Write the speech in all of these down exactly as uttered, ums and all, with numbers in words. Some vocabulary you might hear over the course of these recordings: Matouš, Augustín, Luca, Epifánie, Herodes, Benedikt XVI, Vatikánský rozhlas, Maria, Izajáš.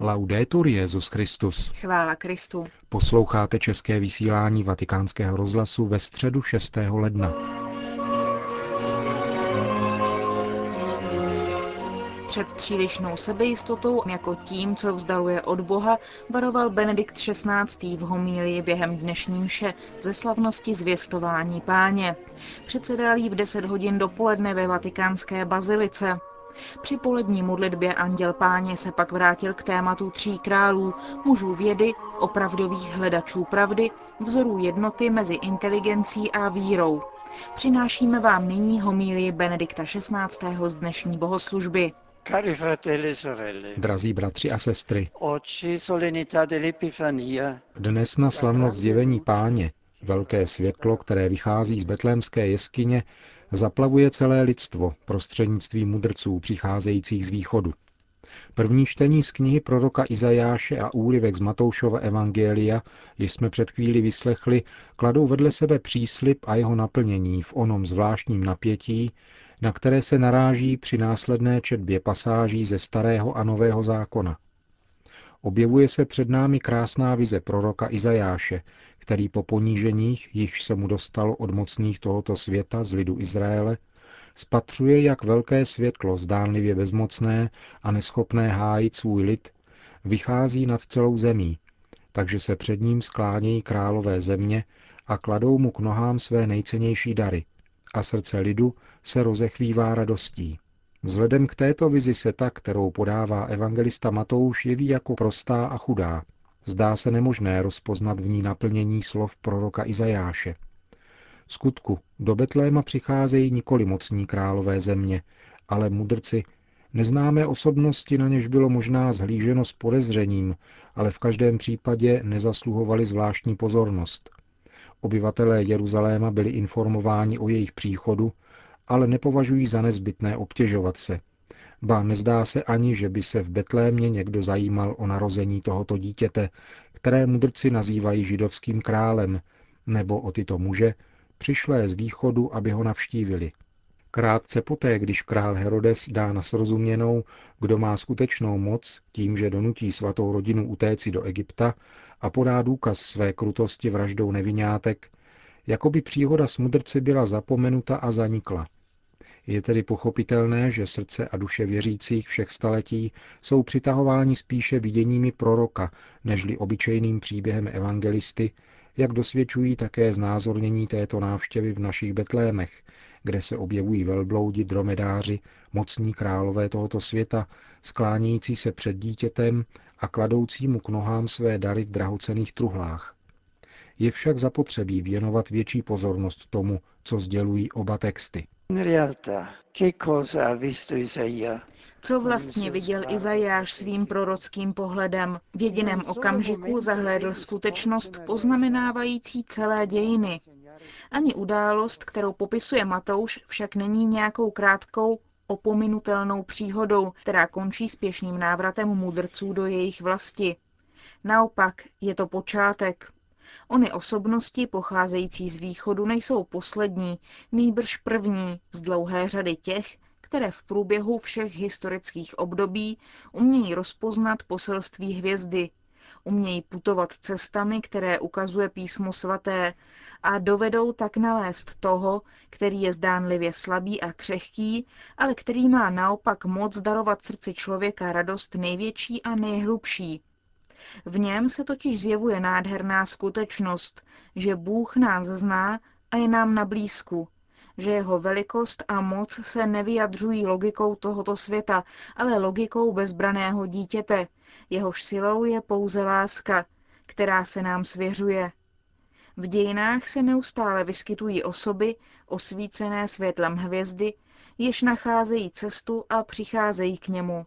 Laudetur Jesus Christus. Chvála Kristu. Posloucháte české vysílání Vatikánského rozhlasu ve středu šestého ledna. Před přílišnou sebejistotou jako tím, co vzdaluje od Boha, varoval Benedikt šestnáctý v homílii během dnešní mše ze slavnosti Zvěstování Páně. Předsedal jí v deset hodin dopoledne ve Vatikánské bazilice. Při polední modlitbě Anděl Páně se pak vrátil k tématu tří králů, mužů vědy, opravdových hledačů pravdy, vzorů jednoty mezi inteligencí a vírou. Přinášíme vám nyní homílii Benedikta šestnáctého z dnešní bohoslužby. Drazí bratři a sestry, dnes na slavnost zjevení Páně, velké světlo, které vychází z betlémské jeskyně, zaplavuje celé lidstvo prostřednictvím mudrců přicházejících z východu. První čtení z knihy proroka Izajáše a úryvek z Matoušova evangelia, jež jsme před chvíli vyslechli, kladou vedle sebe příslib a jeho naplnění v onom zvláštním napětí, na které se naráží při následné četbě pasáží ze Starého a Nového zákona. Objevuje se před námi krásná vize proroka Izajáše, který po poníženích, jichž se mu dostalo od mocných tohoto světa z lidu Izraele, spatřuje, jak velké světlo, zdánlivě bezmocné a neschopné hájit svůj lid, vychází nad celou zemí, takže se před ním sklánějí králové země a kladou mu k nohám své nejcennější dary a srdce lidu se rozechvívá radostí. Vzhledem k této vizi se ta, kterou podává evangelista Matouš, jeví jako prostá a chudá. Zdá se nemožné rozpoznat v ní naplnění slov proroka Izajáše. Vskutku, do Betléma přicházejí nikoli mocní králové země, ale mudrci, neznámé osobnosti, na něž bylo možná zhlíženo s podezřením, ale v každém případě nezasluhovali zvláštní pozornost. Obyvatelé Jeruzaléma byli informováni o jejich příchodu, ale nepovažují za nezbytné obtěžovat se. Ba nezdá se ani, že by se v Betlémě někdo zajímal o narození tohoto dítěte, které mudrci nazývají židovským králem, nebo o tyto muže, přišlé z východu, aby ho navštívili. Krátce poté, když král Herodes dá na srozuměnou, kdo má skutečnou moc, tím, že donutí svatou rodinu utéci do Egypta a podá důkaz své krutosti vraždou nevinátek, jako by příhoda s mudrci byla zapomenuta a zanikla. Je tedy pochopitelné, že srdce a duše věřících všech staletí jsou přitahováni spíše viděními proroka, nežli obyčejným příběhem evangelisty, jak dosvědčují také znázornění této návštěvy v našich Betlémech, kde se objevují velbloudi, dromedáři, mocní králové tohoto světa, sklánějící se před dítětem a kladoucí mu k nohám své dary v drahocenných truhlách. Je však zapotřebí věnovat větší pozornost tomu, co sdělují oba texty. Co vlastně viděl Izajáš svým prorockým pohledem? V jediném okamžiku zahlédl skutečnost poznamenávající celé dějiny. Ani událost, kterou popisuje Matouš, však není nějakou krátkou, opominutelnou příhodou, která končí spěšným návratem mudrců do jejich vlasti. Naopak, je to počátek. Ony osobnosti pocházející z východu nejsou poslední, nýbrž první z dlouhé řady těch, které v průběhu všech historických období umějí rozpoznat poselství hvězdy, umějí putovat cestami, které ukazuje písmo svaté, a dovedou tak nalézt toho, který je zdánlivě slabý a křehký, ale který má naopak moc darovat srdci člověka radost největší a nejhlubší. V něm se totiž zjevuje nádherná skutečnost, že Bůh nás zná a je nám na blízku, že jeho velikost a moc se nevyjadřují logikou tohoto světa, ale logikou bezbraného dítěte, jehož silou je pouze láska, která se nám svěřuje. V dějinách se neustále vyskytují osoby, osvícené světlem hvězdy, jež nacházejí cestu a přicházejí k němu.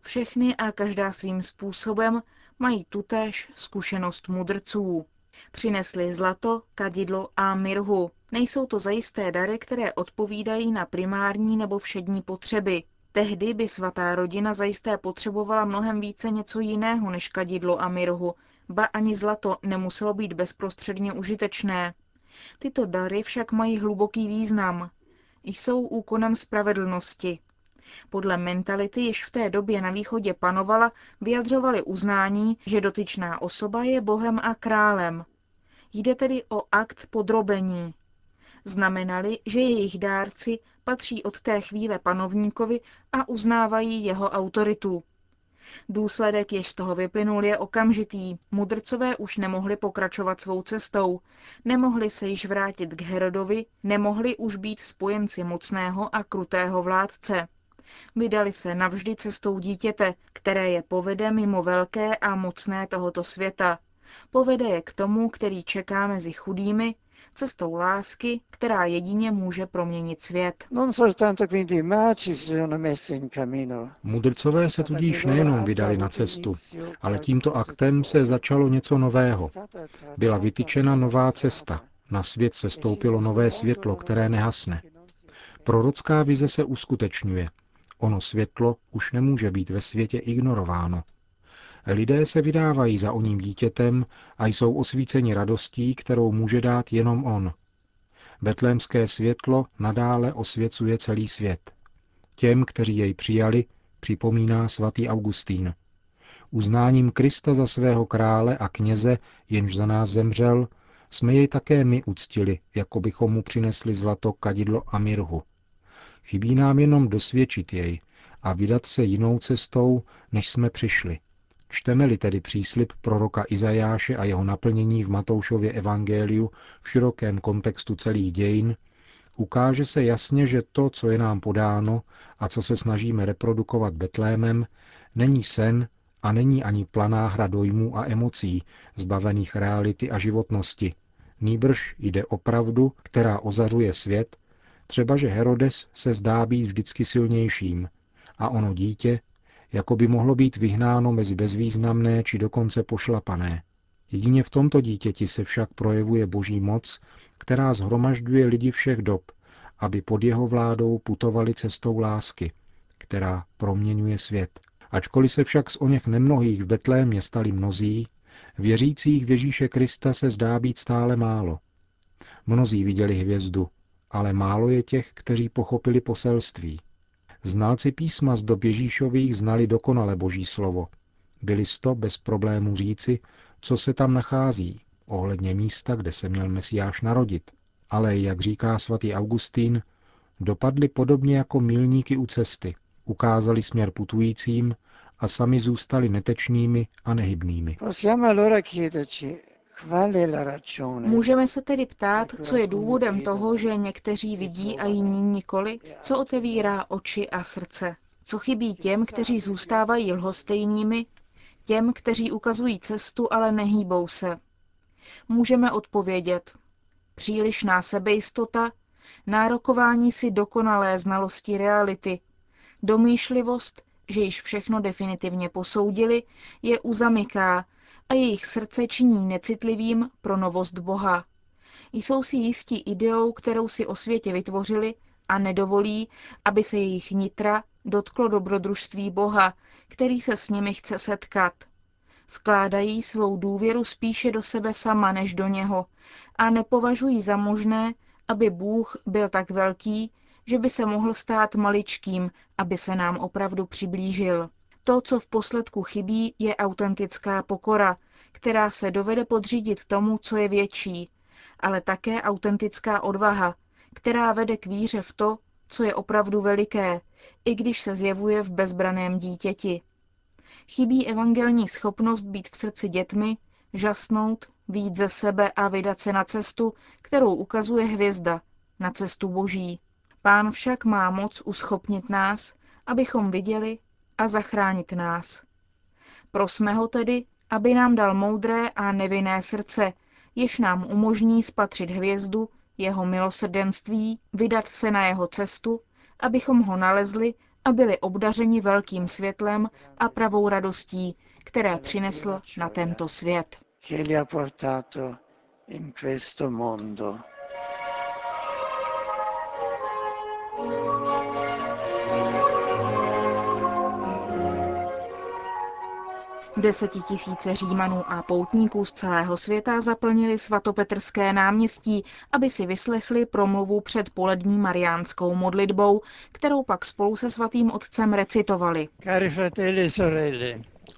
Všechny a každá svým způsobem mají tutéž zkušenost mudrců. Přinesli zlato, kadidlo a mirhu. Nejsou to zajisté dary, které odpovídají na primární nebo všední potřeby. Tehdy by svatá rodina zajisté potřebovala mnohem více něco jiného než kadidlo a mirhu, ba ani zlato nemuselo být bezprostředně užitečné. Tyto dary však mají hluboký význam. Jsou úkonem spravedlnosti. podle mentality již v té době na východě panovala, vyjadřovali uznání, že dotyčná osoba je Bohem a králem. Jde tedy o akt podrobení. Znamenali, že jejich dárci patří od té chvíle panovníkovi a uznávají jeho autoritu. Důsledek, jež z toho vyplynul, je okamžitý. Mudrcové už nemohli pokračovat svou cestou, nemohli se již vrátit k Herodovi, nemohli už být spojenci mocného a krutého vládce. Vydali se navždy cestou dítěte, které je povede mimo velké a mocné tohoto světa. Povede je k tomu, který čeká mezi chudými, cestou lásky, která jedině může proměnit svět. Mudrcové se tudíž nejenom vydali na cestu, ale tímto aktem se začalo něco nového. Byla vytyčena nová cesta, na svět se stoupilo nové světlo, které nehasne. Prorocká vize se uskutečňuje. Ono světlo už nemůže být ve světě ignorováno. Lidé se vydávají za oním dítětem a jsou osvíceni radostí, kterou může dát jenom on. Betlémské světlo nadále osvěcuje celý svět. Těm, kteří jej přijali, připomíná svatý Augustín. Uznáním Krista za svého krále a kněze, jenž za nás zemřel, jsme jej také my uctili, jako bychom mu přinesli zlato, kadidlo a mirhu. Chybí nám jenom dosvědčit jej a vydat se jinou cestou, než jsme přišli. Čteme-li tedy příslib proroka Izajáše a jeho naplnění v Matoušově evangeliu v širokém kontextu celých dějin, ukáže se jasně, že to, co je nám podáno a co se snažíme reprodukovat Betlémem, není sen a není ani planá hra dojmů a emocí, zbavených reality a životnosti. Nýbrž jde o pravdu, která ozařuje svět, třeba že Herodes se zdá být vždycky silnějším a ono dítě, jako by mohlo být vyhnáno mezi bezvýznamné či dokonce pošlapané. Jedině v tomto dítěti se však projevuje boží moc, která shromažďuje lidi všech dob, aby pod jeho vládou putovali cestou lásky, která proměňuje svět. Ačkoliv se však z oněch nemnohých v Betlémě stali mnozí, věřících v Ježíše Krista se zdá být stále málo. Mnozí viděli hvězdu, ale málo je těch, kteří pochopili poselství. Znalci písma z dob Ježíšových znali dokonale boží slovo. Byli sto bez problémů říci, co se tam nachází, ohledně místa, kde se měl Mesiáš narodit. Ale, jak říká svatý Augustín, dopadli podobně jako milníky u cesty, ukázali směr putujícím a sami zůstali netečnými a nehybnými. Můžeme se tedy ptát, co je důvodem toho, že někteří vidí a jiní nikoli, co otevírá oči a srdce, co chybí těm, kteří zůstávají lhostejnými, těm, kteří ukazují cestu, ale nehýbou se. Můžeme odpovědět: přílišná sebejistota, nárokování si dokonalé znalosti reality, domýšlivost, že již všechno definitivně posoudili, je uzamyká, a jejich srdce činí necitlivým pro novost Boha. Jsou si jistí ideou, kterou si o světě vytvořili, a nedovolí, aby se jejich nitra dotklo dobrodružství Boha, který se s nimi chce setkat. Vkládají svou důvěru spíše do sebe sama než do něho a nepovažují za možné, aby Bůh byl tak velký, že by se mohl stát maličkým, aby se nám opravdu přiblížil. To, co v posledku chybí, je autentická pokora, která se dovede podřídit tomu, co je větší, ale také autentická odvaha, která vede k víře v to, co je opravdu veliké, i když se zjevuje v bezbraném dítěti. Chybí evangelní schopnost být v srdci dětmi, žasnout, vyjít ze sebe a vydat se na cestu, kterou ukazuje hvězda, na cestu boží. Pán však má moc uschopnit nás, abychom viděli a zachránit nás. Prosme ho tedy, aby nám dal moudré a nevinné srdce, jež nám umožní spatřit hvězdu, jeho milosrdenství, vydat se na jeho cestu, abychom ho nalezli a byli obdařeni velkým světlem a pravou radostí, které přinesl na tento svět. Desetitisíce Římanů a poutníků z celého světa zaplnili svatopetrské náměstí, aby si vyslechli promluvu před polední mariánskou modlitbou, kterou pak spolu se svatým otcem recitovali.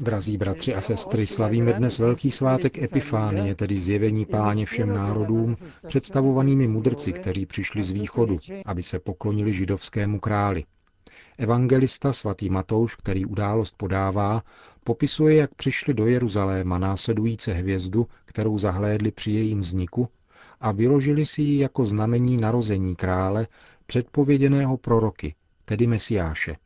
Drazí bratři a sestry, slavíme dnes velký svátek Epifánie, tedy zjevení Páně všem národům, představovanými mudrci, kteří přišli z východu, aby se poklonili židovskému králi. Evangelista svatý Matouš, který událost podává, popisuje, jak přišli do Jeruzaléma následující hvězdu, kterou zahlédli při jejím vzniku, a vyložili si ji jako znamení narození krále, předpověděného proroky, tedy Mesiáše.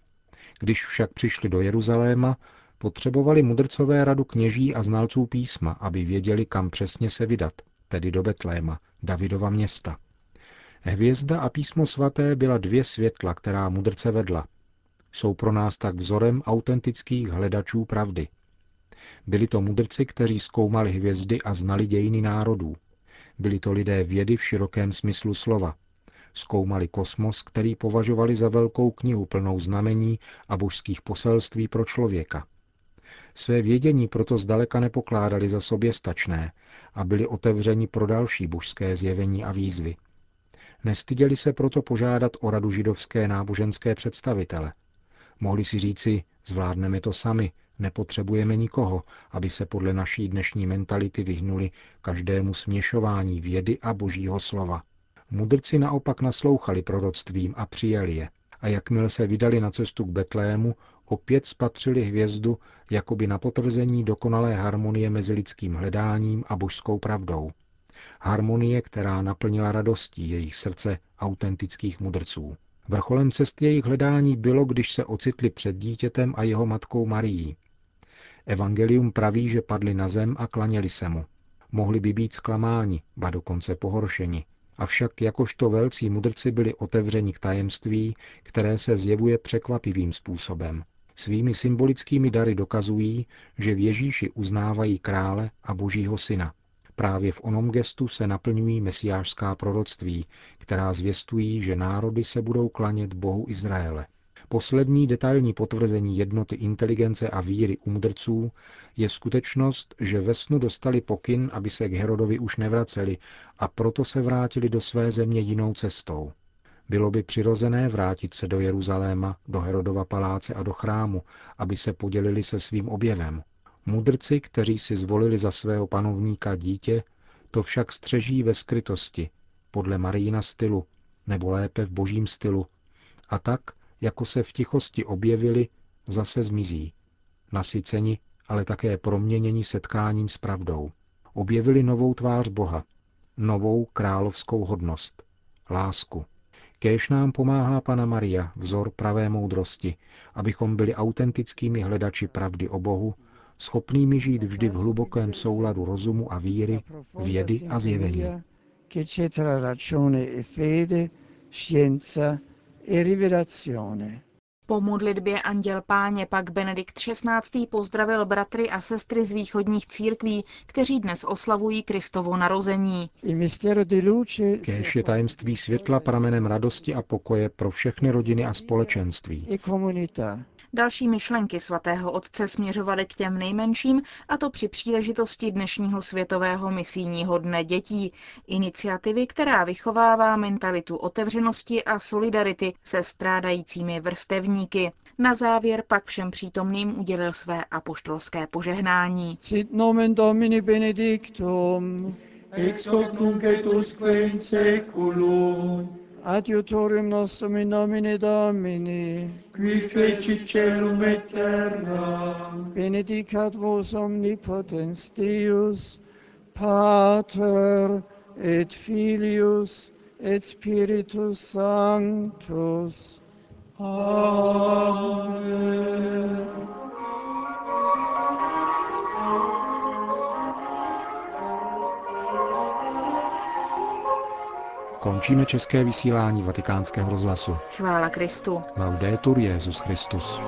Když však přišli do Jeruzaléma, potřebovali mudrcové radu kněží a znalců písma, aby věděli, kam přesně se vydat, tedy do Betléma, Davidova města. Hvězda a písmo svaté byla dvě světla, která mudrce vedla. Jsou pro nás tak vzorem autentických hledačů pravdy. Byli to mudrci, kteří zkoumali hvězdy a znali dějiny národů. Byli to lidé vědy v širokém smyslu slova. Zkoumali kosmos, který považovali za velkou knihu plnou znamení a božských poselství pro člověka. Své vědění proto zdaleka nepokládali za soběstačné a byli otevřeni pro další božské zjevení a výzvy. Nestyděli se proto požádat o radu židovské náboženské představitele. Mohli si říci, zvládneme to sami, nepotřebujeme nikoho, aby se podle naší dnešní mentality vyhnuli každému směšování vědy a božího slova. Mudrci naopak naslouchali proroctvím a přijeli je. A jakmile se vydali na cestu k Betlému, opět spatřili hvězdu jakoby na potvrzení dokonalé harmonie mezi lidským hledáním a božskou pravdou. Harmonie, která naplnila radostí jejich srdce autentických mudrců. Vrcholem cesty jejich hledání bylo, když se ocitli před dítětem a jeho matkou Marií. Evangelium praví, že padli na zem a klaněli se mu. Mohli by být zklamáni, ba dokonce pohoršeni. Avšak jakožto velcí mudrci byli otevřeni k tajemství, které se zjevuje překvapivým způsobem. Svými symbolickými dary dokazují, že v Ježíši uznávají krále a božího syna. Právě v onom gestu se naplňují mesiášská proroctví, která zvěstují, že národy se budou klanět Bohu Izraele. Poslední detailní potvrzení jednoty inteligence a víry u mudrců je skutečnost, že ve snu dostali pokyn, aby se k Herodovi už nevraceli, a proto se vrátili do své země jinou cestou. Bylo by přirozené vrátit se do Jeruzaléma, do Herodova paláce a do chrámu, aby se podělili se svým objevem. Mudrci, kteří si zvolili za svého panovníka dítě, to však střeží ve skrytosti, podle Marijina stylu, nebo lépe v božím stylu, a tak, jako se v tichosti objevili, zase zmizí. Nasyceni, ale také proměněni setkáním s pravdou. Objevili novou tvář Boha, novou královskou hodnost, lásku. Kéž nám pomáhá Panna Maria, vzor pravé moudrosti, abychom byli autentickými hledači pravdy o Bohu, schopnými žít vždy v hlubokém souladu rozumu a víry, vědy a zjevení. Po modlitbě Anděl Páně pak Benedikt šestnáctý. Pozdravil bratry a sestry z východních církví, kteří dnes oslavují Kristovo narození. Kéž je tajemství světla pramenem radosti a pokoje pro všechny rodiny a společenství. Další myšlenky svatého otce směřovaly k těm nejmenším, a to při příležitosti dnešního světového misijního dne dětí, iniciativy, která vychovává mentalitu otevřenosti a solidarity se strádajícími vrstevníky. Na závěr pak všem přítomným udělil své apoštolské požehnání. Sit nomen Domini benedictum, ex hoc nunc et usque in seculum. Adiutorium nostrum in nomine Domini, qui fecit celum et terra, benedicat vos omnipotens Deus, Pater et Filius et Spiritus Sanctus. Amen. Končíme české vysílání Vatikánského rozhlasu. Chvála Kristu. Laudetur Jesus Christus.